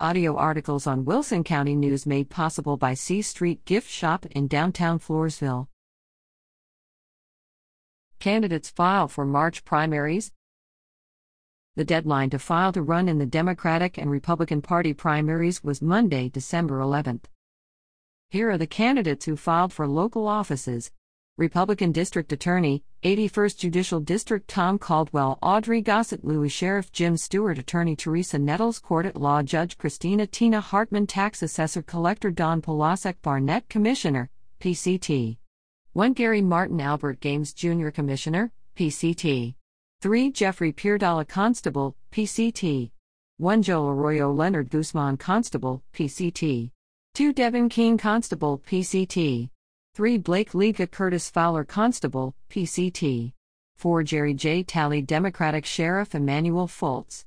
Audio articles on Wilson County News made possible by C Street Gift Shop in downtown Floresville. Candidates file for March primaries. The deadline to file to run in the Democratic and Republican Party primaries was Monday, December 11th. Here are the candidates who filed for local offices. Republican District Attorney, 81st Judicial District Tom Caldwell, Audrey Gossett, Louis Sheriff, Jim Stewart, Attorney Theresa Nettles, Court at Law Judge Christina Hartman, Tax Assessor Collector Dawn Palasek, Barnett Commissioner, PCT. 1. Gary Martin, Albert Gamez, Jr. Commissioner, PCT. 3. Jeffrey Pierdolla, Constable, PCT. 1. Joel Arroyo, Leonard Guzman, Constable, PCT. 2. Devin Keen, Constable, PCT. 3. Blake Liedka, Curtis Fowler, Constable, PCT. 4. Jerry J. Talley, Democratic Sheriff, Emmanuel Fultz.